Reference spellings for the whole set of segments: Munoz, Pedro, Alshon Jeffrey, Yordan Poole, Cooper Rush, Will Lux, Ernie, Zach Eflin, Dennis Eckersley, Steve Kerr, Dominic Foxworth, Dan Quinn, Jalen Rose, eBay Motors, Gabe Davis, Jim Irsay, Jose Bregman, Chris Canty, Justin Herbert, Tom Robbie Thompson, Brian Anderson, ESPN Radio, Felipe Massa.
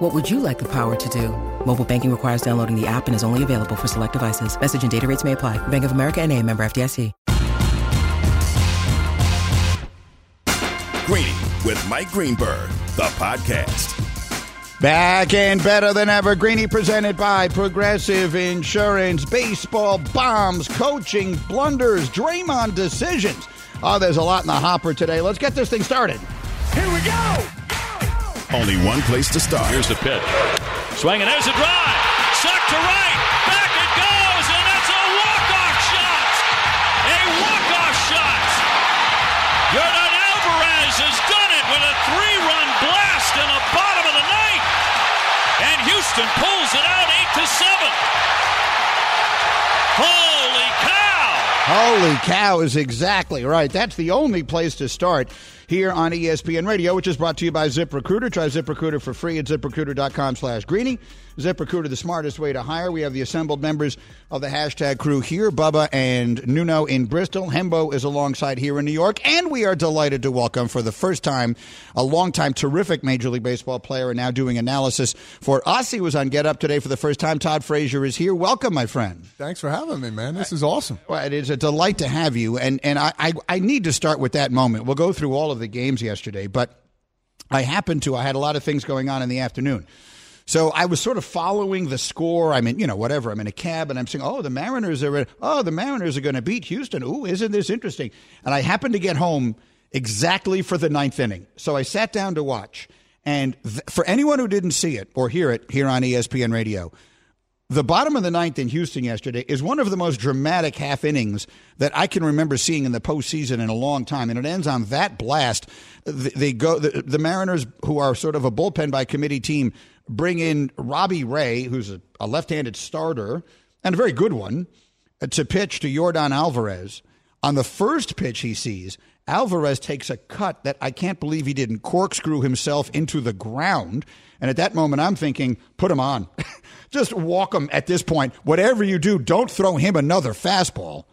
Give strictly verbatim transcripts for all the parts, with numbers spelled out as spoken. What would you like the power to do? Mobile banking requires downloading the app and is only available for select devices. Message and data rates may apply. Bank of America N A, member F D I C. Greeny with Mike Greenberg, the podcast. Back and better than ever. Greeny presented by Progressive Insurance. Baseball bombs, coaching blunders, Draymond decisions. Oh, there's a lot in the hopper today. Let's get this thing started. Here we go! Only one place to start. Here's the pitch. Swing, and there's a drive. Sucked to right. Back it goes, and it's a walk-off shot. A walk-off shot. Yordan Alvarez has done it with a three-run blast in the bottom of the ninth. And Houston pulls it out eight to seven. Holy cow! Holy cow is exactly right. That's the only place to start. Here on E S P N Radio, which is brought to you by ZipRecruiter. Try ZipRecruiter for free at ZipRecruiter.com slash Greeny. ZipRecruiter, the smartest way to hire. We have the assembled members of the hashtag crew here, Bubba and Nuno in Bristol. Hembo is alongside here in New York. And we are delighted to welcome for the first time, a long-time terrific Major League Baseball player and now doing analysis for us. He was on Get Up today for the first time. Todd Frazier is here. Welcome, my friend. Thanks for having me, man. This I, is awesome. Well, it is a delight to have you. And, and I, I, I need to start with that moment. We'll go through all of the games yesterday, but I happened to, I had a lot of things going on in the afternoon. So I was sort of following the score. I mean, you know, whatever. I'm in a cab and I'm saying, oh, the Mariners are, oh, the Mariners are going to beat Houston. Ooh, isn't this interesting? And I happened to get home exactly for the ninth inning. So I sat down to watch. And th- for anyone who didn't see it or hear it here on E S P N Radio, the bottom of the ninth in Houston yesterday is one of the most dramatic half innings that I can remember seeing in the postseason in a long time. And it ends on that blast. They go, the, the Mariners, who are sort of a bullpen by committee team, bring in Robbie Ray, who's a, a left-handed starter and a very good one, to pitch to Yordan Alvarez. On the first pitch he sees, Alvarez takes a cut that I can't believe he didn't corkscrew himself into the ground. And at that moment, I'm thinking, put him on. Just walk him at this point. Whatever you do, don't throw him another fastball.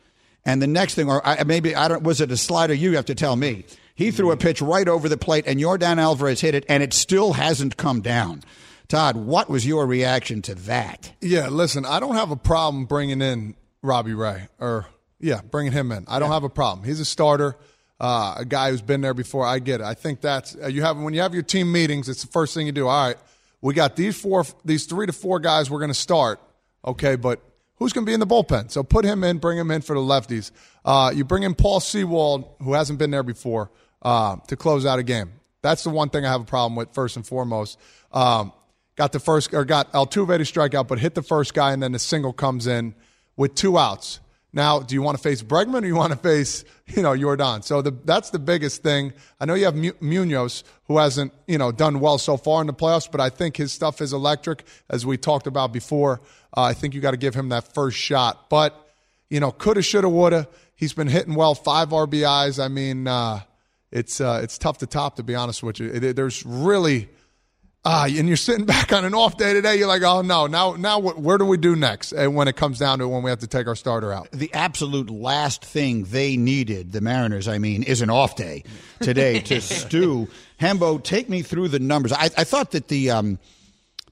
And the next thing, or I, maybe, I don't. was it a slider? You have to tell me. He threw a pitch right over the plate, and Yordan Alvarez hit it, and it still hasn't come down. Todd, what was your reaction to that? Yeah, listen, I don't have a problem bringing in Robbie Ray. Or, yeah, bringing him in. I don't yeah. have a problem. He's a starter. Uh, a guy who's been there before, I get it. I think that's uh, you have when you have your team meetings. It's the first thing you do. All right, we got these four, these three to four guys we're going to start. Okay, but who's going to be in the bullpen? So put him in, bring him in for the lefties. Uh, you bring in Paul Seawald, who hasn't been there before, uh, to close out a game. That's the one thing I have a problem with first and foremost. Um, got the first or got Altuve to strike out, but hit the first guy, and then the single comes in with two outs. Now, do you want to face Bregman or you want to face, you know, Yordan? So the, that's the biggest thing. I know you have Mu- Munoz, who hasn't, you know, done well so far in the playoffs, but I think his stuff is electric, as we talked about before. Uh, I think you got to give him that first shot. But, you know, coulda, shoulda, woulda. He's been hitting well, five R B Is. I mean, uh, it's uh, it's tough to top, to be honest with you. It, it, there's really uh, – and you're sitting back on an off day today. You're like, oh, no, now now what, where do we do next? And when it comes down to it, when we have to take our starter out. The absolute last thing they needed, the Mariners, I mean, is an off day today to stew. Hembo, take me through the numbers. I, I thought that the um, –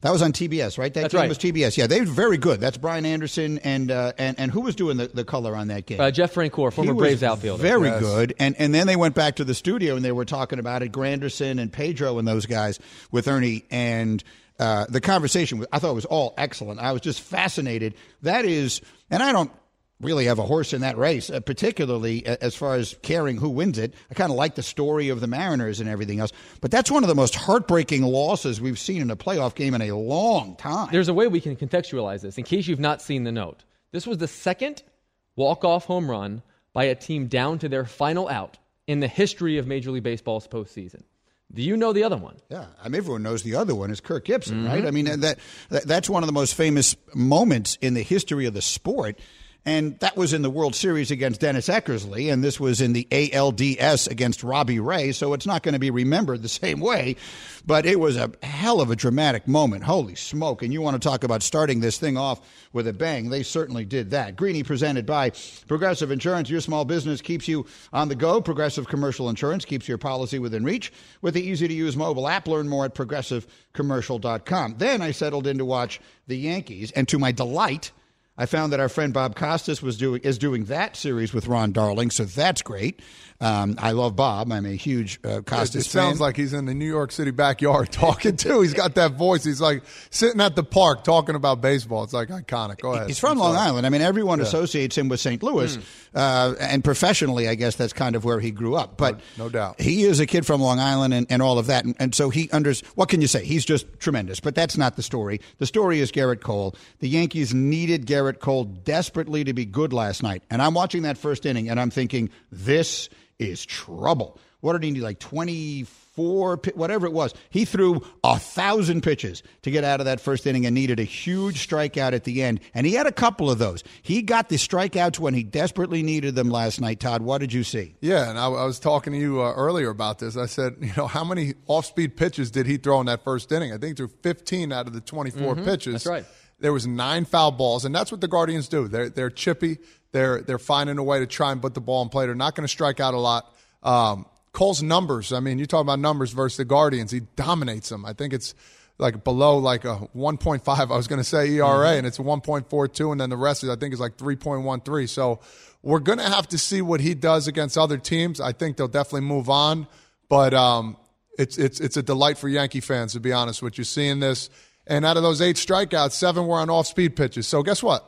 that was on T B S, right? That That's game right. was T B S. Yeah, they were very good. That's Brian Anderson. And uh, and, and who was doing the, the color on that game? Uh, Jeff Francoeur, former Braves outfielder. Very yes. good. And and then they went back to the studio and they were talking about it, Granderson and Pedro and those guys with Ernie. And uh, the conversation, I thought it was all excellent. I was just fascinated. That is, and I don't really have a horse in that race, uh, particularly as far as caring who wins it. I kind of like the story of the Mariners and everything else, but that's one of the most heartbreaking losses we've seen in a playoff game in a long time. There's a way we can contextualize this in case you've not seen the note. This was the second walk-off home run by a team down to their final out in the history of Major League Baseball's postseason. Do you know the other one? Yeah, I mean, everyone knows the other one is Kirk Gibson, mm-hmm. right? I mean, that, that that's one of the most famous moments in the history of the sport. And that was in the World Series against Dennis Eckersley, and this was in the A L D S against Robbie Ray, so it's not going to be remembered the same way, but it was a hell of a dramatic moment. Holy smoke, and you want to talk about starting this thing off with a bang. They certainly did that. Greeny presented by Progressive Insurance. Your small business keeps you on the go. Progressive Commercial Insurance keeps your policy within reach with the easy-to-use mobile app. Learn more at progressive commercial dot com. Then I settled in to watch the Yankees, and to my delight, I found that our friend Bob Costas was doing is doing that series with Ron Darling, so that's great. Um, I love Bob. I'm a huge uh, Costas fan. It sounds like he's in the New York City backyard talking, too. He's got that voice. He's like sitting at the park talking about baseball. It's like iconic. Go ahead. He's from I'm Long sorry. Island. I mean, everyone yeah. associates him with Saint Louis, mm. uh, and professionally, I guess that's kind of where he grew up. But no, no doubt. He is a kid from Long Island and, and all of that, and, and so he unders. What can you say? He's just tremendous, but that's not the story. The story is Gerrit Cole. The Yankees needed Gerrit Gerrit Cole desperately to be good last night. And I'm watching that first inning, and I'm thinking, this is trouble. What did he need, like twenty-four, whatever it was? He threw a thousand pitches to get out of that first inning and needed a huge strikeout at the end. And he had a couple of those. He got the strikeouts when he desperately needed them last night. Todd, what did you see? Yeah, and I, I was talking to you uh, earlier about this. I said, you know, how many off-speed pitches did he throw in that first inning? I think he threw fifteen out of the twenty-four mm-hmm. pitches. That's right. There was nine foul balls, and that's what the Guardians do. They're they're chippy. They're they're finding a way to try and put the ball in play. They're not going to strike out a lot. Um, Cole's numbers. I mean, you talk about numbers versus the Guardians. He dominates them. I think it's like below like a one point five. I was going to say E R A, mm-hmm. and it's one point four two, and then the rest is I think is like three point one three. So we're going to have to see what he does against other teams. I think they'll definitely move on, but um, it's it's it's a delight for Yankee fans, to be honest with you, seeing this. And out of those eight strikeouts, seven were on off-speed pitches. So guess what?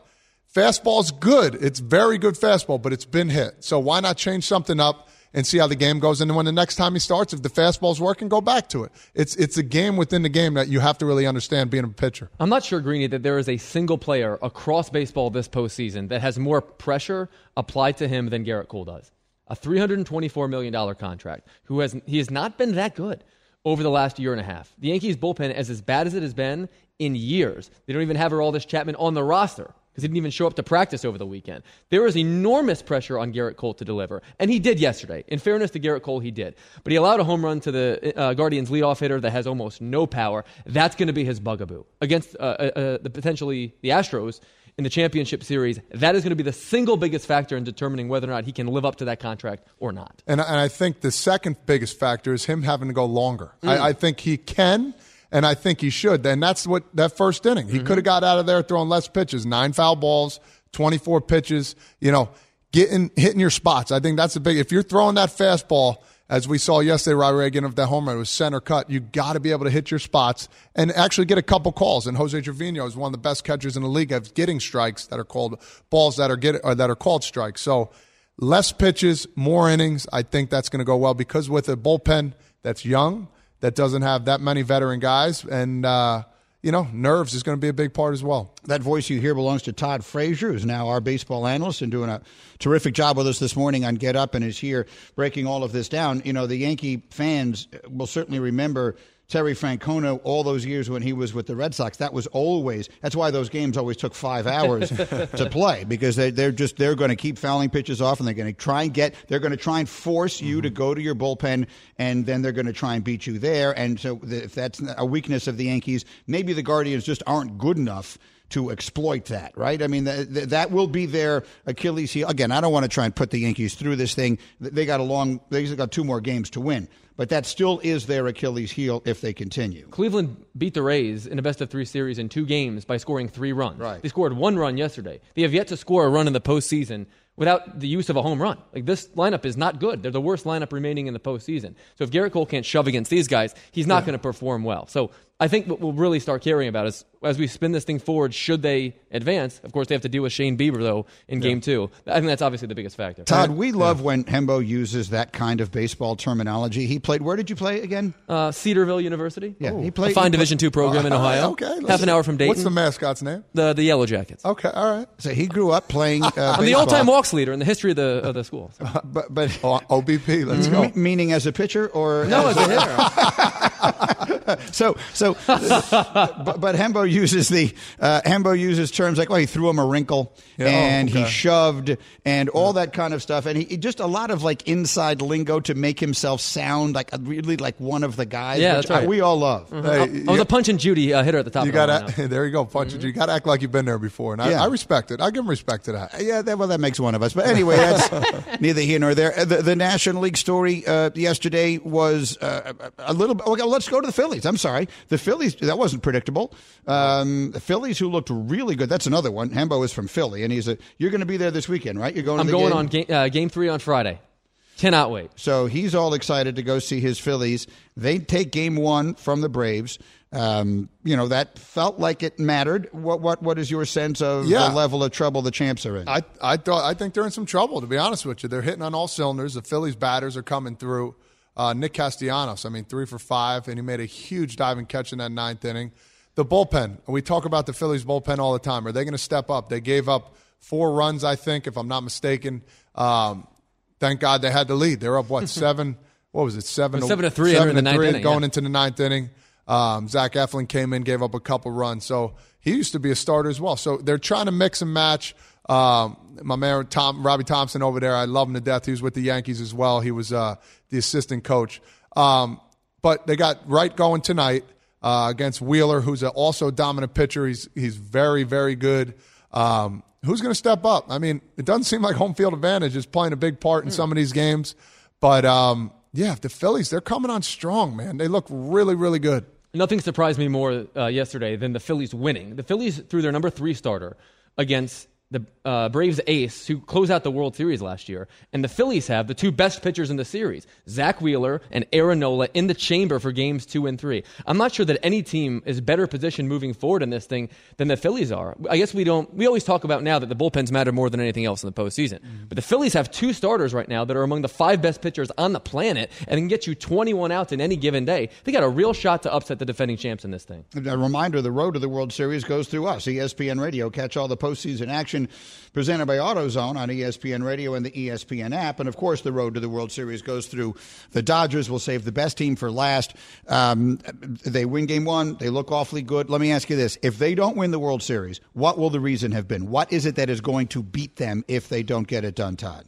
Fastball's good. It's very good fastball, but it's been hit. So why not change something up and see how the game goes? And then when the next time he starts, if the fastball's working, go back to it. It's it's a game within the game that you have to really understand being a pitcher. I'm not sure, Greeny, that there is a single player across baseball this postseason that has more pressure applied to him than Gerrit Cole does. A three hundred twenty-four million dollars contract. Who has he has not been that good over the last year and a half. The Yankees bullpen is as bad as it has been in years. They don't even have Aroldis Chapman on the roster because he didn't even show up to practice over the weekend. There is enormous pressure on Gerrit Cole to deliver, and he did yesterday. In fairness to Gerrit Cole, he did. But he allowed a home run to the uh, Guardians' leadoff hitter that has almost no power. That's going to be his bugaboo against uh, uh, the potentially the Astros in the championship series. That is going to be the single biggest factor in determining whether or not he can live up to that contract or not. And, and I think the second biggest factor is him having to go longer. Mm. I, I think he can, and I think he should. And that's what that first inning. He mm-hmm. could have got out of there throwing less pitches, nine foul balls, twenty-four pitches, you know, getting hitting your spots. I think that's the big – if you're throwing that fastball – as we saw yesterday, Robbie Ray getting off that home run, it was center cut. You got to be able to hit your spots and actually get a couple calls. And Jose Trevino is one of the best catchers in the league at getting strikes that are called balls that are get or that are called strikes. So less pitches, more innings. I think that's going to go well because with a bullpen that's young, that doesn't have that many veteran guys, and uh, you know, nerves is going to be a big part as well. That voice you hear belongs to Todd Frazier, who's now our baseball analyst and doing a terrific job with us this morning on Get Up and is here breaking all of this down. You know, the Yankee fans will certainly remember Terry Francona all those years when he was with the Red Sox. That was always – that's why those games always took five hours to play because they, they're just – they're going to keep fouling pitches off and they're going to try and get – they're going to try and force you mm-hmm. to go to your bullpen, and then they're going to try and beat you there. And so the, if that's a weakness of the Yankees, maybe the Guardians just aren't good enough to exploit that, right? I mean, th- th- that will be their Achilles heel. Again, I don't want to try and put the Yankees through this thing. They got a long, they got two more games to win, but that still is their Achilles heel if they continue. Cleveland beat the Rays in a best of three series in two games by scoring three runs. Right. They scored one run yesterday. They have yet to score a run in the postseason without the use of a home run. Like, this lineup is not good. They're the worst lineup remaining in the postseason. So if Gerrit Cole can't shove against these guys, he's not yeah. going to perform well. So I think what we'll really start caring about is, as we spin this thing forward, should they advance? Of course, they have to deal with Shane Bieber, though, in yeah. Game two. I think that's obviously the biggest factor. Todd, we love yeah. when Hembo uses that kind of baseball terminology. He played – where did you play again? Uh, Cedarville University. Yeah, Ooh. he played – a fine Division two program uh, in Ohio. Okay. Half an hour from Dayton. What's the mascot's name? The the Yellow Jackets. Okay, all right. So he grew up playing uh, baseball. I'm the all-time walks leader in the history of the of the school. So. Uh, but, but oh, O B P, let's mm-hmm. go. M- meaning as a pitcher or – no, as a hitter. so, so, but, but Hembo uses the uh, Hembo uses terms like, well, he threw him a wrinkle yeah, and okay. he shoved and all yeah. that kind of stuff, and he just a lot of like inside lingo to make himself sound like a, really like one of the guys. Yeah, which that's right. I, we all love. Mm-hmm. Hey, I, I was yeah. a Punch and Judy uh, hitter at the top. You got right there you go, Punch mm-hmm. and Judy. You got to act like you've been there before, and I, yeah. I respect it. I give him respect to that. Yeah, that, well, that makes one of us. But anyway, that's neither here nor there. The, the National League story uh, yesterday was uh, a little bit. Okay, let's go to the Phillies. I'm sorry. The Phillies, that wasn't predictable. Um, the Phillies, who looked really good. That's another one. Hembo is from Philly, and he's a, you're going to be there this weekend, right? You're going to I'm the going game? on game, uh, game three on Friday. Cannot wait. So he's all excited to go see his Phillies. They take game one from the Braves. Um, you know, that felt like it mattered. What what what is your sense of yeah. the level of trouble the champs are in? I I thought I think they're in some trouble, to be honest with you. They're hitting on all cylinders. The Phillies batters are coming through. Uh, Nick Castellanos, I mean, three for five, and he made a huge diving catch in that ninth inning. The bullpen, we talk about the Phillies bullpen all the time. Are they going to step up? They gave up four runs, I think, if I'm not mistaken. Um, thank God they had the lead. They're up what seven? What was it? Seven. It was seven to three. Seven to three, three inning, going yeah. into the ninth inning. Um, Zach Eflin came in, gave up a couple runs. So he used to be a starter as well. So they're trying to mix and match. Um, my man, Tom, Robbie Thompson over there, I love him to death. He was with the Yankees as well. He was uh, the assistant coach. Um, but they got Wright going tonight uh, against Wheeler, who's a also a dominant pitcher. He's he's very, very good. Um, who's going to step up? I mean, it doesn't seem like home field advantage is playing a big part in mm. some of these games. But, um, yeah, the Phillies, they're coming on strong, man. They look really, really good. Nothing surprised me more uh, yesterday than the Phillies winning. The Phillies threw their number three starter against the uh, Braves ace, who closed out the World Series last year. And the Phillies have the two best pitchers in the series, Zach Wheeler and Aaron Nola, in the chamber for games two and three. I'm not sure that any team is better positioned moving forward in this thing than the Phillies are. I guess we don't. We always talk about now that the bullpens matter more than anything else in the postseason. But the Phillies have two starters right now that are among the five best pitchers on the planet and can get you twenty-one outs in any given day. They got a real shot to upset the defending champs in this thing. A reminder, the road to the World Series goes through us. E S P N Radio. Catch all the postseason action presented by AutoZone on E S P N Radio and the E S P N app. And, of course, the road to the World Series goes through the Dodgers. We'll save the best team for last. Um, they win game one. They look awfully good. Let me ask you this. If they don't win the World Series, what will the reason have been? What is it that is going to beat them if they don't get it done, Todd?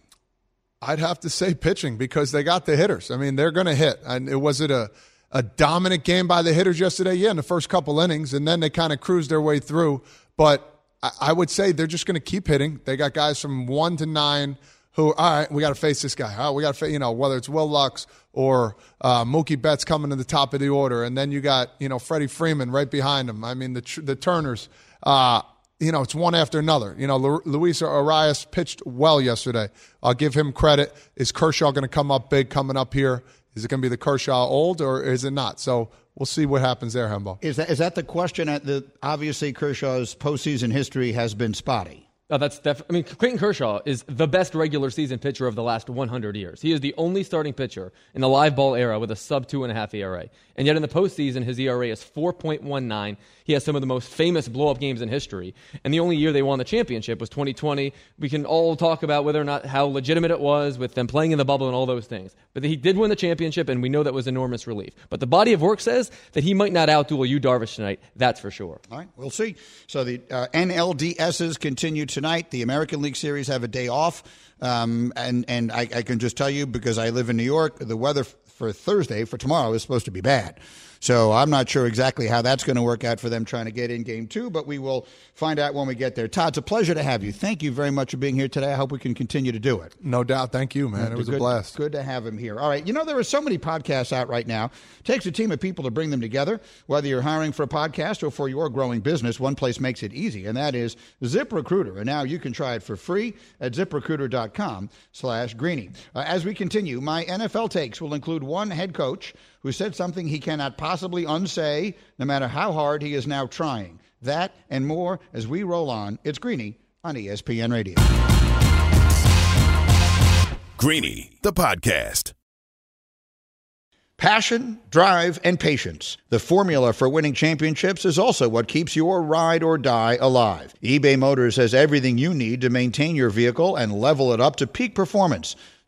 I'd have to say pitching, because they got the hitters. I mean, they're going to hit. And it was it a, a dominant game by the hitters yesterday? Yeah, in the first couple innings. And then they kind of cruised their way through. But I would say they're just going to keep hitting. They got guys from one to nine who, all right, we got to face this guy. All right, we got to, you know, whether it's Will Lux or uh, Mookie Betts coming to the top of the order, and then you got, you know, Freddie Freeman right behind him. I mean, the the Turners, uh, you know, it's one after another. You know, Lu- Luis Arias pitched well yesterday. I'll give him credit. Is Kershaw going to come up big coming up here? Is it going to be the Kershaw old, or is it not? So we'll see what happens there, Hembo. Is that is that the question? At the obviously, Kershaw's postseason history has been spotty. Oh, that's def- I mean, Clayton Kershaw is the best regular season pitcher of the last one hundred years. He is the only starting pitcher in the live ball era with a sub two and a half E R A. And yet in the postseason, his E R A is four point one nine. He has some of the most famous blow up games in history. And the only year they won the championship was twenty twenty. We can all talk about whether or not how legitimate it was with them playing in the bubble and all those things. But he did win the championship, and we know that was enormous relief. But the body of work says that he might not outduel Yu Darvish tonight. That's for sure. All right, we'll see. So the uh, N L D S's continue to. Tonight, the American League series have a day off, um, and, and I, I can just tell you, because I live in New York, the weather f- for Thursday, for tomorrow, is supposed to be bad. So I'm not sure exactly how that's going to work out for them trying to get in game two, but we will find out when we get there. Todd, it's a pleasure to have you. Thank you very much for being here today. I hope we can continue to do it. No doubt. Thank you, man. It was a blast. Good to have him here. All right. You know, there are so many podcasts out right now. It takes a team of people to bring them together. Whether you're hiring for a podcast or for your growing business, one place makes it easy, and that is ZipRecruiter. And now you can try it for free at ZipRecruiter.com slash Greeny. Uh, as we continue, my N F L takes will include one head coach who said something he cannot possibly unsay, no matter how hard he is now trying. That and more as we roll on. It's Greeny on E S P N Radio. Greeny, the podcast. Passion, drive, and patience. The formula for winning championships is also what keeps your ride or die alive. eBay Motors has everything you need to maintain your vehicle and level it up to peak performance.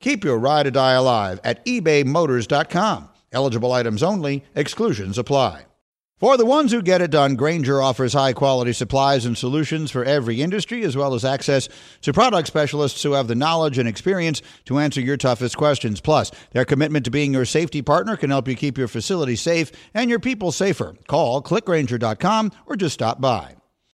Keep your ride or die alive at ebay motors dot com. Eligible items only. Exclusions apply. For the ones who get it done, Grainger offers high-quality supplies and solutions for every industry, as well as access to product specialists who have the knowledge and experience to answer your toughest questions. Plus, their commitment to being your safety partner can help you keep your facility safe and your people safer. Call, click grainger dot com, or just stop by.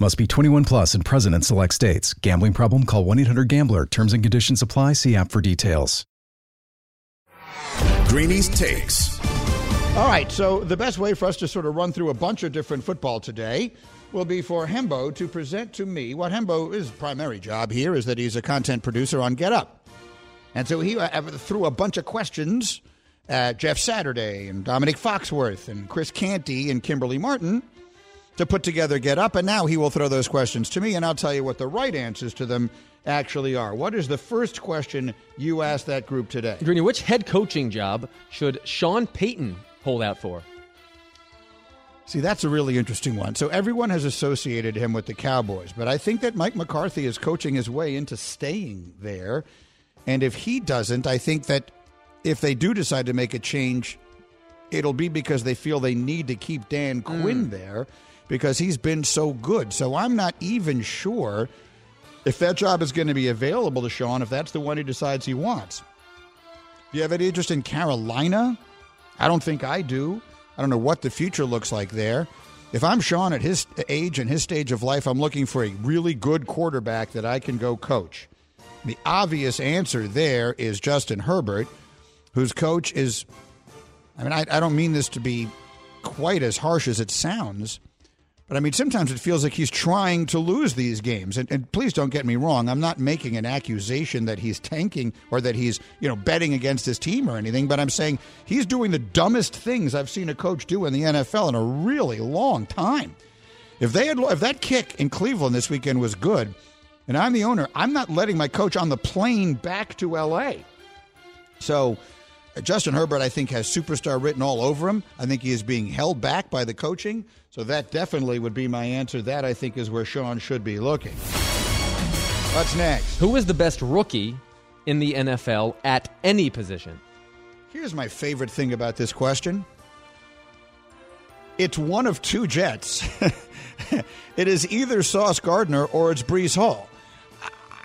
Must be twenty-one plus and present in select states. Gambling problem? Call one eight hundred gambler. Terms and conditions apply. See app for details. Greeny's Takes. All right, so the best way for us to sort of run through a bunch of different football today will be for Hembo to present to me what Hembo, his primary job here is that he's a content producer on Get Up. And so he threw a bunch of questions at Jeff Saturday and Dominic Foxworth and Chris Canty and Kimberly Martin to put together Get Up, and now he will throw those questions to me, and I'll tell you what the right answers to them actually are. What is the first question you asked that group today? Greeny, which head coaching job should Sean Payton hold out for? See, that's a really interesting one. So everyone has associated him with the Cowboys, but I think that Mike McCarthy is coaching his way into staying there, and if he doesn't, I think that if they do decide to make a change, it'll be because they feel they need to keep Dan Quinn mm. there, because he's been so good. So I'm not even sure if that job is going to be available to Sean, if that's the one he decides he wants. Do you have any interest in Carolina? I don't think I do. I don't know what the future looks like there. If I'm Sean at his age and his stage of life, I'm looking for a really good quarterback that I can go coach. The obvious answer there is Justin Herbert, whose coach is, I mean, I, I don't mean this to be quite as harsh as it sounds, but, I mean, sometimes it feels like he's trying to lose these games. And, and please don't get me wrong. I'm not making an accusation that he's tanking or that he's, you know, betting against his team or anything. But I'm saying he's doing the dumbest things I've seen a coach do in the N F L in a really long time. If they had, if that kick in Cleveland this weekend was good, and I'm the owner, I'm not letting my coach on the plane back to L A. So Justin Herbert, I think, has superstar written all over him. I think he is being held back by the coaching. So that definitely would be my answer. That, I think, is where Sean should be looking. What's next? Who is the best rookie in the N F L at any position? Here's my favorite thing about this question. It's one of two Jets. It is either Sauce Gardner or it's Breece Hall.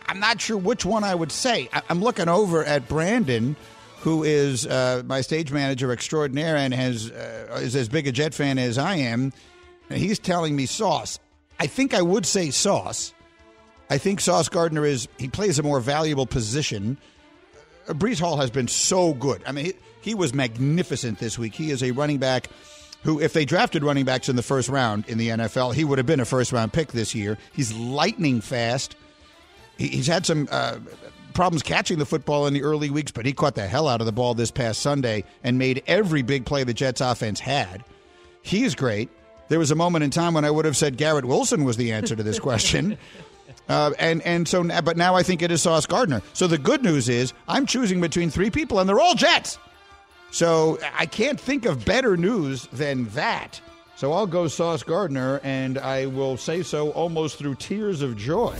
I'm not sure which one I would say. I'm looking over at Brandon, who is uh, my stage manager extraordinaire and has uh, is as big a Jet fan as I am, and he's telling me Sauce. I think I would say Sauce. I think Sauce Gardner is, he plays a more valuable position. Uh, Breece Hall has been so good. I mean, he, he was magnificent this week. He is a running back who, if they drafted running backs in the first round in the N F L, he would have been a first-round pick this year. He's lightning fast. He, he's had some Uh, problems catching the football in the early weeks, but he caught the hell out of the ball this past Sunday and made every big play the Jets offense had. He's great. There was a moment in time when I would have said Garrett Wilson was the answer to this question. uh, and, and so, but now I think it is Sauce Gardner. So the good news is I'm choosing between three people, and they're all Jets. So I can't think of better news than that. So I'll go Sauce Gardner, and I will say so almost through tears of joy.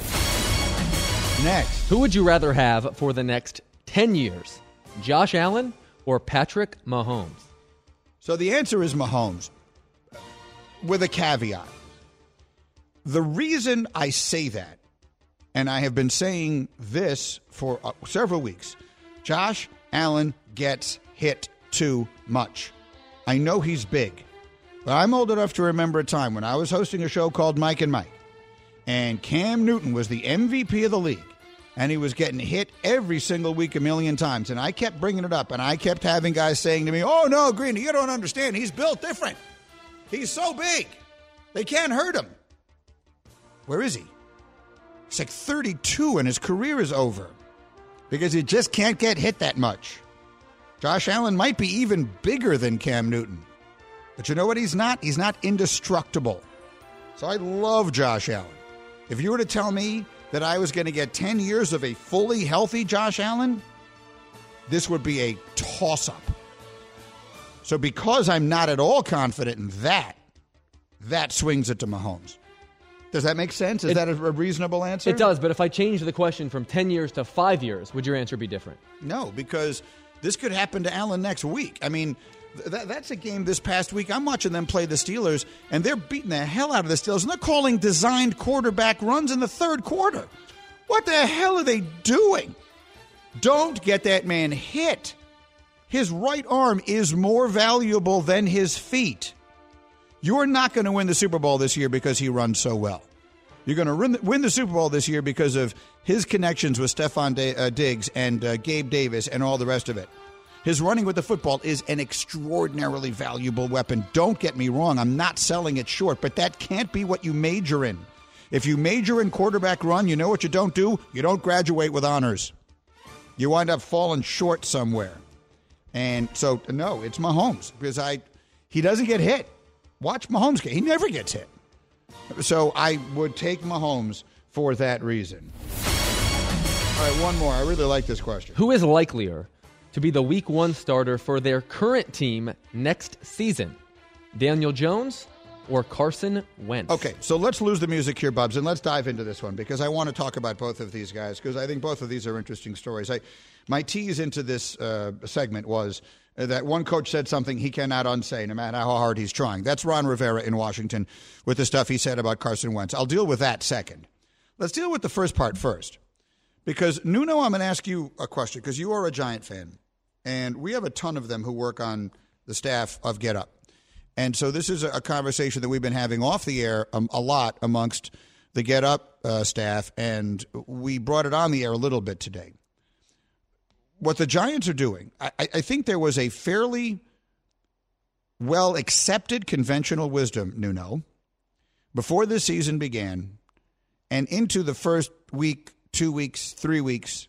Next. Who would you rather have for the next ten years, Josh Allen or Patrick Mahomes? So the answer is Mahomes, with a caveat. The reason I say that, and I have been saying this for uh, several weeks, Josh Allen gets hit too much. I know he's big, but I'm old enough to remember a time when I was hosting a show called Mike and Mike, and Cam Newton was the M V P of the league, and he was getting hit every single week a million times, and I kept bringing it up, and I kept having guys saying to me, oh, no, Green, you don't understand. He's built different. He's so big. They can't hurt him. Where is he? He's like thirty-two, and his career is over because he just can't get hit that much. Josh Allen might be even bigger than Cam Newton. But you know what he's not? He's not indestructible. So I love Josh Allen. If you were to tell me that I was going to get ten years of a fully healthy Josh Allen, this would be a toss-up. So because I'm not at all confident in that, that swings it to Mahomes. Does that make sense? Is it, that a reasonable answer? It does, but if I change the question from ten years to five years, would your answer be different? No, because this could happen to Allen next week. I mean, th- that's a game this past week. I'm watching them play the Steelers, and they're beating the hell out of the Steelers, and they're calling designed quarterback runs in the third quarter. What the hell are they doing? Don't get that man hit. His right arm is more valuable than his feet. You're not going to win the Super Bowl this year because he runs so well. You're going to win the Super Bowl this year because of his connections with Stephon D- uh, Diggs and uh, Gabe Davis and all the rest of it. His running with the football is an extraordinarily valuable weapon. Don't get me wrong. I'm not selling it short, but that can't be what you major in. If you major in quarterback run, you know what you don't do? You don't graduate with honors. You wind up falling short somewhere. And so, no, it's Mahomes because I he doesn't get hit. Watch Mahomes get. He never gets hit. So I would take Mahomes for that reason. All right, one more. I really like this question. Who is likelier to be the week one starter for their current team next season? Daniel Jones or Carson Wentz? Okay, so let's lose the music here, Bubs, and let's dive into this one because I want to talk about both of these guys because I think both of these are interesting stories. I, my tease into this uh, segment was that one coach said something he cannot unsay, no matter how hard he's trying. That's Ron Rivera in Washington with the stuff he said about Carson Wentz. I'll deal with that second. Let's deal with the first part first. Because, Nuno, I'm going to ask you a question, because you are a Giant fan. And we have a ton of them who work on the staff of Get Up. And so this is a conversation that we've been having off the air um, a lot amongst the Get Up uh, staff, and we brought it on the air a little bit today. What the Giants are doing, I, I think there was a fairly well-accepted conventional wisdom, Nuno, before this season began and into the first week, two weeks, three weeks,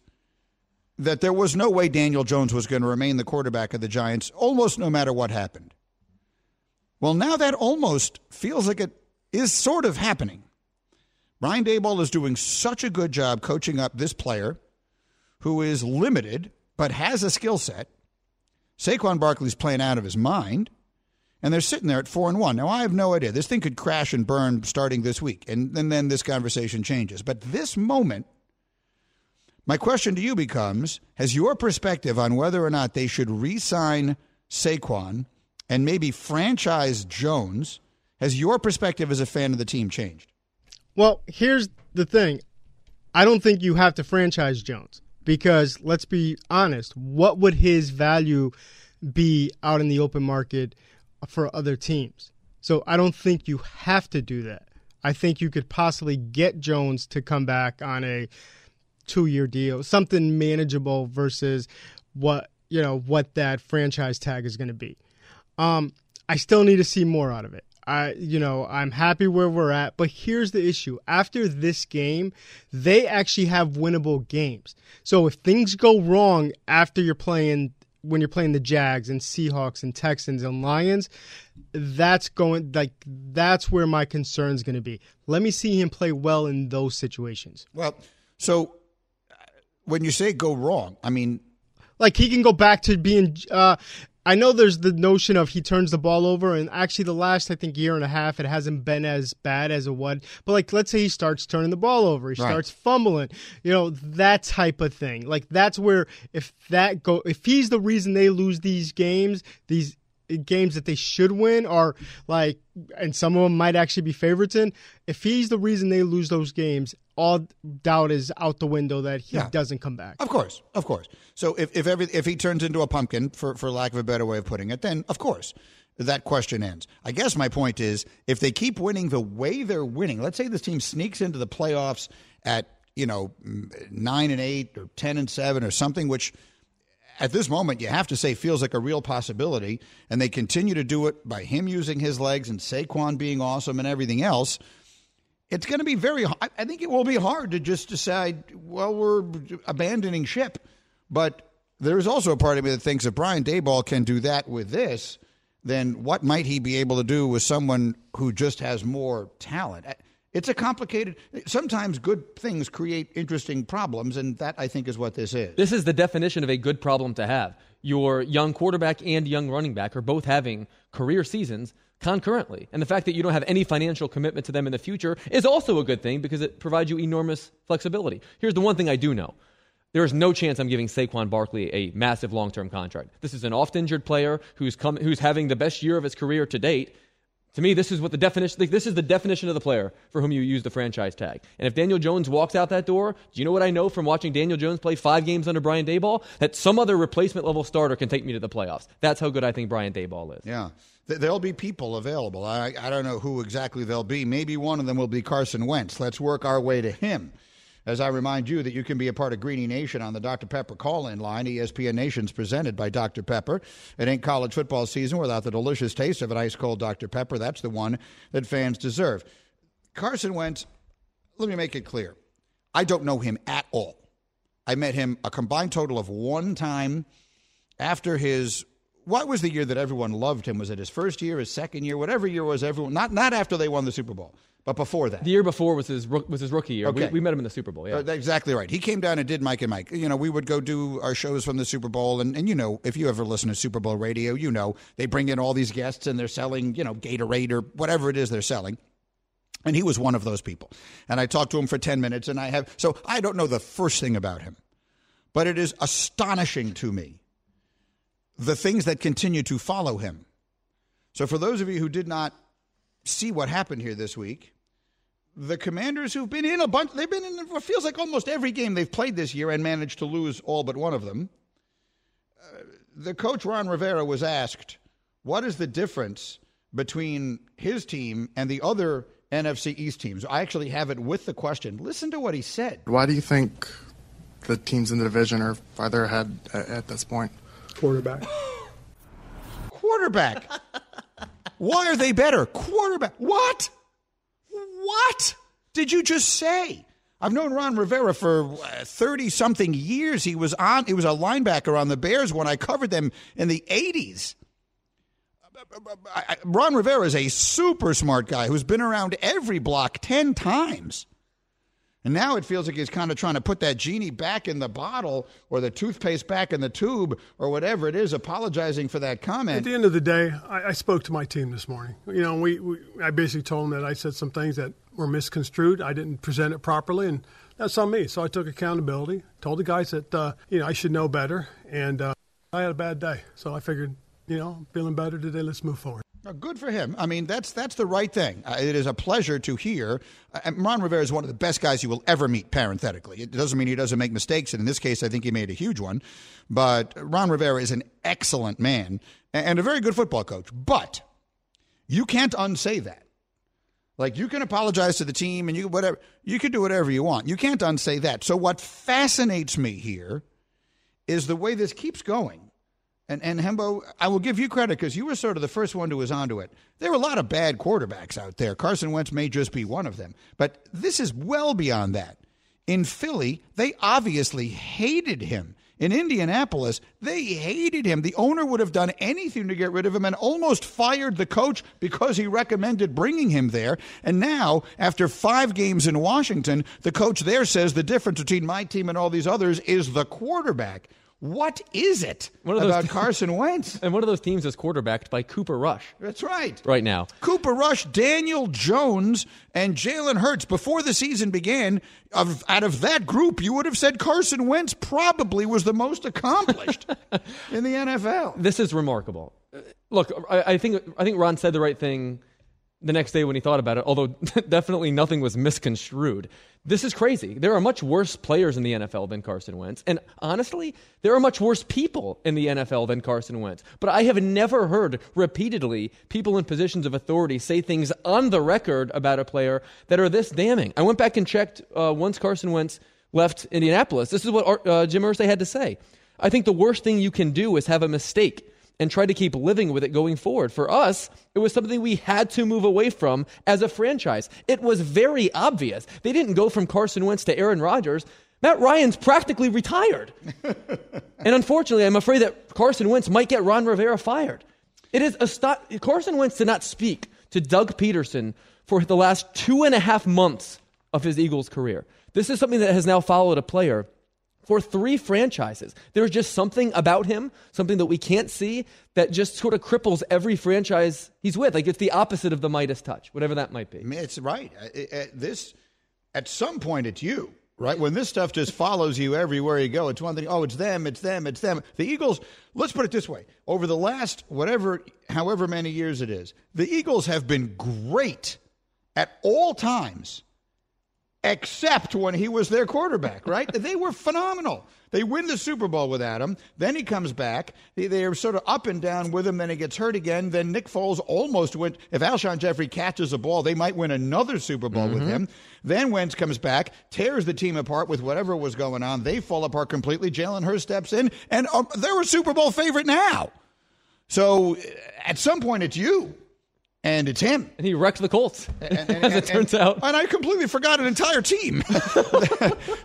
that there was no way Daniel Jones was going to remain the quarterback of the Giants almost no matter what happened. Well, now that almost feels like it is sort of happening. Brian Daboll is doing such a good job coaching up this player who is limited but has a skill set. Saquon Barkley's playing out of his mind, and they're sitting there at four and one. Now, I have no idea. This thing could crash and burn starting this week, and, and then this conversation changes. But this moment, my question to you becomes, has your perspective on whether or not they should re-sign Saquon and maybe franchise Jones, has your perspective as a fan of the team changed? Well, here's the thing. I don't think you have to franchise Jones. Because let's be honest, what would his value be out in the open market for other teams? So I don't think you have to do that. I think you could possibly get Jones to come back on a two-year deal, something manageable versus what, you know, what that franchise tag is going to be. Um, I still need to see more out of it. I, you know, I'm happy where we're at, but here's the issue. After this game, they actually have winnable games. So if things go wrong after you're playing, when you're playing the Jags and Seahawks and Texans and Lions, that's going, like, that's where my concern's going to be. Let me see him play well in those situations. Well, so when you say go wrong, I mean, like he can go back to being, uh, I know there's the notion of he turns the ball over, and actually the last, I think, year and a half, it hasn't been as bad as it would. But, like, let's say he starts turning the ball over. He right. starts fumbling, you know, that type of thing. Like, that's where if that go, if he's the reason they lose these games, these games that they should win are, like, and some of them might actually be favorites in, if he's the reason they lose those games, all doubt is out the window that he yeah. doesn't come back. Of course, of course. So if if every, if he turns into a pumpkin, for, for lack of a better way of putting it, then of course that question ends. I guess my point is, if they keep winning the way they're winning, let's say this team sneaks into the playoffs at, you know, nine and eight or ten and seven or something, which at this moment you have to say feels like a real possibility, and they continue to do it by him using his legs and Saquon being awesome and everything else. It's going to be very – I think it will be hard to just decide, well, we're abandoning ship. But there is also a part of me that thinks if Brian Daboll can do that with this, then what might he be able to do with someone who just has more talent? It's a complicated – sometimes good things create interesting problems, and that, I think, is what this is. This is the definition of a good problem to have. Your young quarterback and young running back are both having career seasons – concurrently. And the fact that you don't have any financial commitment to them in the future is also a good thing because it provides you enormous flexibility. Here's the one thing I do know. There is no chance I'm giving Saquon Barkley a massive long-term contract. This is an oft-injured player who's come, who's having the best year of his career to date. To me, this is what the definition, this is the definition of the player for whom you use the franchise tag. And if Daniel Jones walks out that door, do you know what I know from watching Daniel Jones play five games under Brian Daboll? That some other replacement-level starter can take me to the playoffs. That's how good I think Brian Daboll is. Yeah. There'll be people available. I, I don't know who exactly they'll be. Maybe one of them will be Carson Wentz. Let's work our way to him. As I remind you that you can be a part of Greeny Nation on the Doctor Pepper call-in line. E S P N Nation's presented by Doctor Pepper. It ain't college football season without the delicious taste of an ice-cold Doctor Pepper. That's the one that fans deserve. Carson Wentz, let me make it clear. I don't know him at all. I met him a combined total of one time after his... What was the year that everyone loved him? Was it his first year, his second year, whatever year was everyone? Not not after they won the Super Bowl, but before that. The year before was his was his rookie year. Okay. We, we met him in the Super Bowl. Yeah, uh, exactly right. He came down and did Mike and Mike. You know, we would go do our shows from the Super Bowl, and, and you know, if you ever listen to Super Bowl radio, you know they bring in all these guests and they're selling, you know, Gatorade or whatever it is they're selling. And he was one of those people. And I talked to him for ten minutes, and I have so I don't know the first thing about him, but it is astonishing to me the things that continue to follow him. So for those of you who did not see what happened here this week, the Commanders, who've been in a bunch, they've been in what feels like almost every game they've played this year and managed to lose all but one of them. Uh, the coach, Ron Rivera, was asked, what is the difference between his team and the other N F C East teams? I actually have it with the question. Listen to what he said. Why do you think the teams in the division are farther ahead at this point? Quarterback. Quarterback. Why are they better? Quarterback. What? What did you just say? I've known Ron Rivera for thirty-something years. He was on. He was a linebacker on the Bears when I covered them in the eighties. Ron Rivera is a super smart guy who's been around every block ten times. And now it feels like he's kind of trying to put that genie back in the bottle or the toothpaste back in the tube or whatever it is, apologizing for that comment. At the end of the day, I, I spoke to my team this morning. You know, we, we I basically told them that I said some things that were misconstrued. I didn't present it properly, and that's on me. So I took accountability, told the guys that, uh, you know, I should know better, and uh, I had a bad day. So I figured, you know, I'm feeling better today. Let's move forward. Good for him. I mean, that's that's the right thing. Uh, it is a pleasure to hear. Uh, Ron Rivera is one of the best guys you will ever meet, parenthetically. It doesn't mean he doesn't make mistakes, and in this case, I think he made a huge one. But Ron Rivera is an excellent man and a very good football coach. But you can't unsay that. Like, you can apologize to the team, and you whatever you can do whatever you want. You can't unsay that. So what fascinates me here is the way this keeps going. And, and Hembo, I will give you credit because you were sort of the first one who was onto it. There were a lot of bad quarterbacks out there. Carson Wentz may just be one of them. But this is well beyond that. In Philly, they obviously hated him. In Indianapolis, they hated him. The owner would have done anything to get rid of him and almost fired the coach because he recommended bringing him there. And now, after five games in Washington, the coach there says the difference between my team and all these others is the quarterback. What is it about th- Carson Wentz? And one of those teams is quarterbacked by Cooper Rush. That's right. Right now. Cooper Rush, Daniel Jones, and Jalen Hurts. Before the season began, of, out of that group, you would have said Carson Wentz probably was the most accomplished in the N F L. This is remarkable. Look, I, I think I think Ron said the right thing the next day when he thought about it, although definitely nothing was misconstrued. This is crazy. There are much worse players in the N F L than Carson Wentz. And honestly, there are much worse people in the N F L than Carson Wentz. But I have never heard repeatedly people in positions of authority say things on the record about a player that are this damning. I went back and checked uh, once Carson Wentz left Indianapolis. This is what uh, Jim Irsay had to say. I think the worst thing you can do is have a mistake and try to keep living with it going forward. For us, it was something we had to move away from as a franchise. It was very obvious. They didn't go from Carson Wentz to Aaron Rodgers. Matt Ryan's practically retired. And unfortunately, I'm afraid that Carson Wentz might get Ron Rivera fired. It is a st- Carson Wentz did not speak to Doug Peterson for the last two and a half months of his Eagles career. This is something that has now followed a player for three franchises. There's just something about him, something that we can't see, that just sort of cripples every franchise he's with. Like, it's the opposite of the Midas touch, whatever that might be. It's right. This, at some point, it's you, right? When this stuff just follows you everywhere you go, it's one thing, oh, it's them, it's them, it's them. The Eagles, let's put it this way. Over the last whatever, however many years it is, the Eagles have been great at all times, except when he was their quarterback, right? They were phenomenal. They win the Super Bowl without him. Then he comes back. They, they are sort of up and down with him. Then he gets hurt again. Then Nick Foles almost went. If Alshon Jeffrey catches a ball, they might win another Super Bowl mm-hmm. with him. Then Wentz comes back, tears the team apart with whatever was going on. They fall apart completely. Jalen Hurts steps in, and uh, they're a Super Bowl favorite now. So at some point, it's you. And it's him. And he wrecked the Colts, and, and, as and, it turns and, out. And I completely forgot an entire team.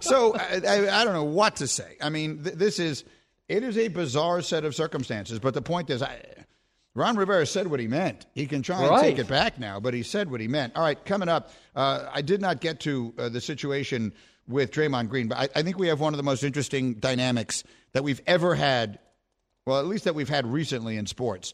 So I, I, I don't know what to say. I mean, th- this is, it is a bizarre set of circumstances. But the point is, I, Ron Rivera said what he meant. He can try right. and take it back now, but he said what he meant. All right, coming up, uh, I did not get to uh, the situation with Draymond Green, but I, I think we have one of the most interesting dynamics that we've ever had, well, at least that we've had recently in sports.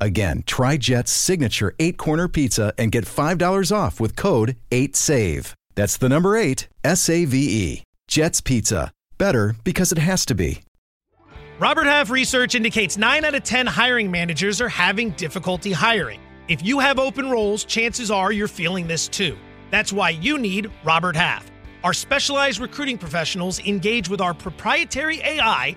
Again, try Jet's signature eight-corner pizza and get five dollars off with code eight save. That's the number eight, S A V E. Jet's Pizza. Better because it has to be. Robert Half research indicates nine out of ten hiring managers are having difficulty hiring. If you have open roles, chances are you're feeling this too. That's why you need Robert Half. Our specialized recruiting professionals engage with our proprietary A I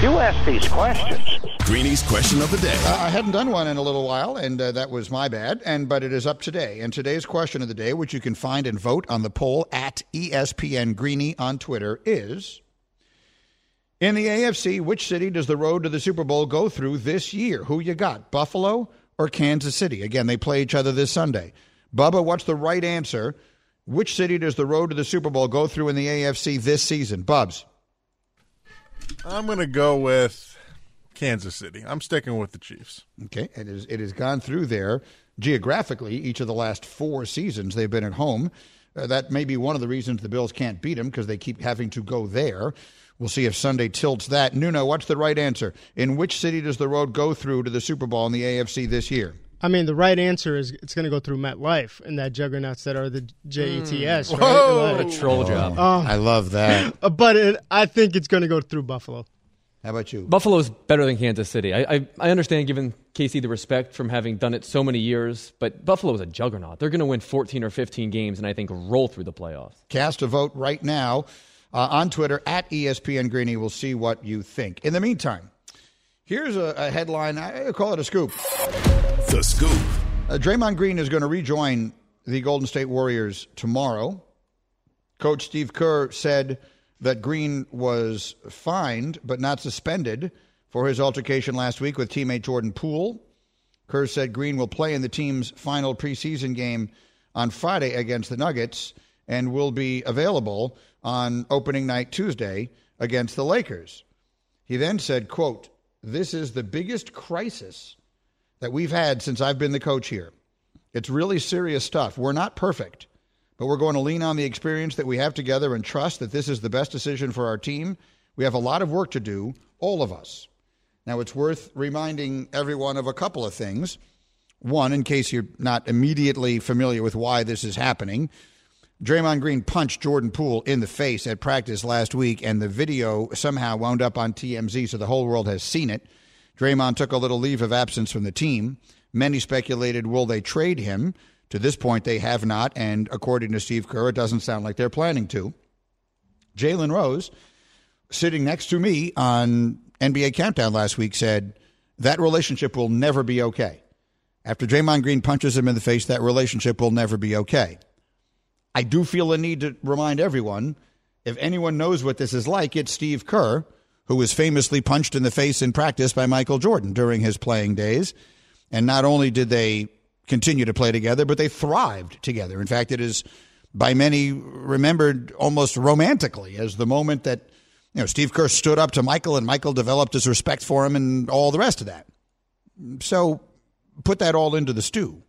You ask these questions. Greeny's question of the day. Uh, I hadn't done one in a little while, and uh, that was my bad, and but it is up today. And today's question of the day, which you can find and vote on the poll at E S P N Greeny on Twitter, is, in the A F C, which city does the road to the Super Bowl go through this year? Who you got, Buffalo or Kansas City? Again, they play each other this Sunday. Bubba, what's the right answer? Which city does the road to the Super Bowl go through in the A F C this season? Bubs. I'm going to go with Kansas City. I'm sticking with the Chiefs. Okay, it is, it has gone through there geographically each of the last four seasons they've been at home. Uh, that may be one of the reasons the Bills can't beat them, because they keep having to go there. We'll see if Sunday tilts that. Nuno, what's the right answer? In which city does the road go through to the Super Bowl in the A F C this year? I mean, the right answer is it's going to go through MetLife and that juggernauts that are the Jets. Mm. Right? Whoa! Like, what a troll job. Oh. I love that. But it, I think it's going to go through Buffalo. How about you? Buffalo's better than Kansas City. I, I I understand giving K C the respect from having done it so many years, but Buffalo is a juggernaut. They're going to win fourteen or fifteen games and I think roll through the playoffs. Cast a vote right now uh, on Twitter, at E S P N Greeny. We'll see what you think. In the meantime, here's a, a headline. I call it a scoop. The scoop. Uh, Draymond Green is going to rejoin the Golden State Warriors tomorrow. Coach Steve Kerr said that Green was fined but not suspended for his altercation last week with teammate Yordan Poole. Kerr said Green will play in the team's final preseason game on Friday against the Nuggets and will be available on opening night Tuesday against the Lakers. He then said, quote, "This is the biggest crisis that we've had since I've been the coach here. It's really serious stuff. We're not perfect, but we're going to lean on the experience that we have together and trust that this is the best decision for our team. We have a lot of work to do, all of us." Now, it's worth reminding everyone of a couple of things. One, in case you're not immediately familiar with why this is happening, Draymond Green punched Yordan Poole in the face at practice last week, and the video somehow wound up on T M Z, so the whole world has seen it. Draymond took a little leave of absence from the team. Many speculated, will they trade him? To this point, they have not, and according to Steve Kerr, it doesn't sound like they're planning to. Jalen Rose, sitting next to me on N B A Countdown last week, said, that relationship will never be okay. After Draymond Green punches him in the face, that relationship will never be okay. I do feel a need to remind everyone, if anyone knows what this is like, it's Steve Kerr, who was famously punched in the face in practice by Michael Jordan during his playing days. And not only did they continue to play together, but they thrived together. In fact, it is by many remembered almost romantically as the moment that, you know, Steve Kerr stood up to Michael and Michael developed his respect for him and all the rest of that. So put that all into the stew.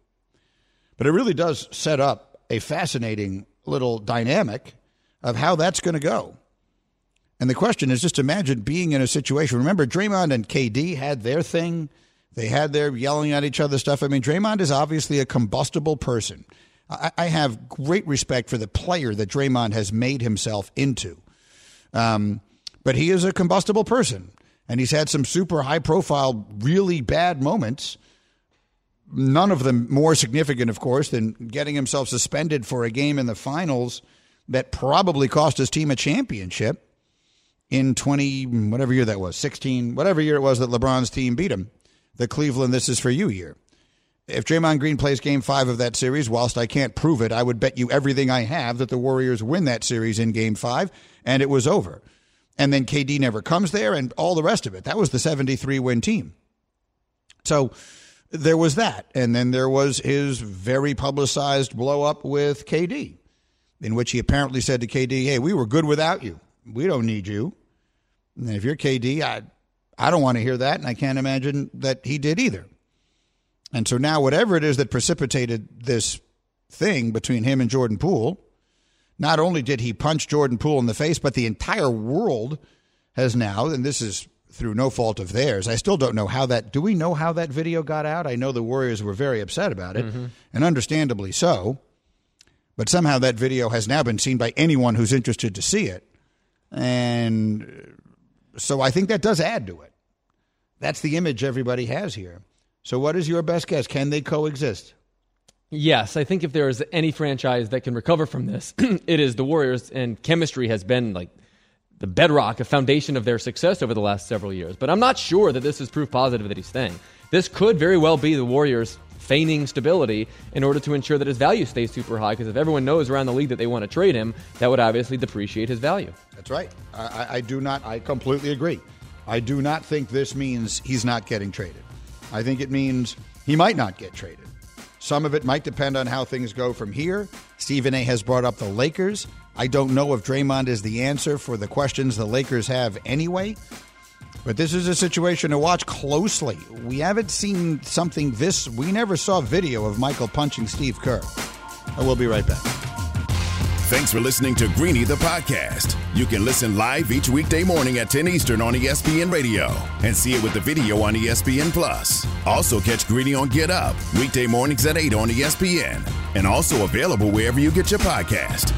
But it really does set up a fascinating little dynamic of how that's going to go. And the question is, just imagine being in a situation. Remember, Draymond and K D had their thing. They had their yelling at each other stuff. I mean, Draymond is obviously a combustible person. I, I have great respect for the player that Draymond has made himself into. Um, but he is a combustible person, and he's had some super high-profile, really bad moments, none of them more significant, of course, than getting himself suspended for a game in the finals that probably cost his team a championship in twenty, whatever year that was, sixteen, whatever year it was that LeBron's team beat him. The Cleveland this is for you year. If Draymond Green plays game five of that series, whilst I can't prove it, I would bet you everything I have that the Warriors win that series in game five, and it was over. And then K D never comes there and all the rest of it. That was the seventy-three win team. So there was that. And then there was his very publicized blow up with K D, in which he apparently said to K D, hey, we were good without you. We don't need you. And if you're K D, I I don't want to hear that, and I can't imagine that he did either. And so now whatever it is that precipitated this thing between him and Yordan Poole, not only did he punch Yordan Poole in the face, but the entire world has now, and this is through no fault of theirs, I still don't know how that, do we know how that video got out? I know the Warriors were very upset about it, mm-hmm. and understandably so, but somehow that video has now been seen by anyone who's interested to see it, and so I think that does add to it. That's the image everybody has here. So what is your best guess? Can they coexist? Yes, I think if there is any franchise that can recover from this, it is the Warriors, and chemistry has been like the bedrock, a foundation of their success over the last several years. But I'm not sure that this is proof positive that he's staying. This could very well be the Warriors feigning stability in order to ensure that his value stays super high, because if everyone knows around the league that they want to trade him, that would obviously depreciate his value. That's right. I, I do not, I completely agree. I do not think this means he's not getting traded. I think it means he might not get traded. Some of it might depend on how things go from here. Stephen A. has brought up the Lakers. I don't know if Draymond is the answer for the questions the Lakers have anyway. But this is a situation to watch closely. We haven't seen something this... We never saw video of Michael punching Steve Kerr. And we'll be right back. Thanks for listening to Greeny the Podcast. You can listen live each weekday morning at ten Eastern on E S P N Radio and see it with the video on E S P N Plus. Also catch Greeny on Get Up, weekday mornings at eight on E S P N, and also available wherever you get your podcast.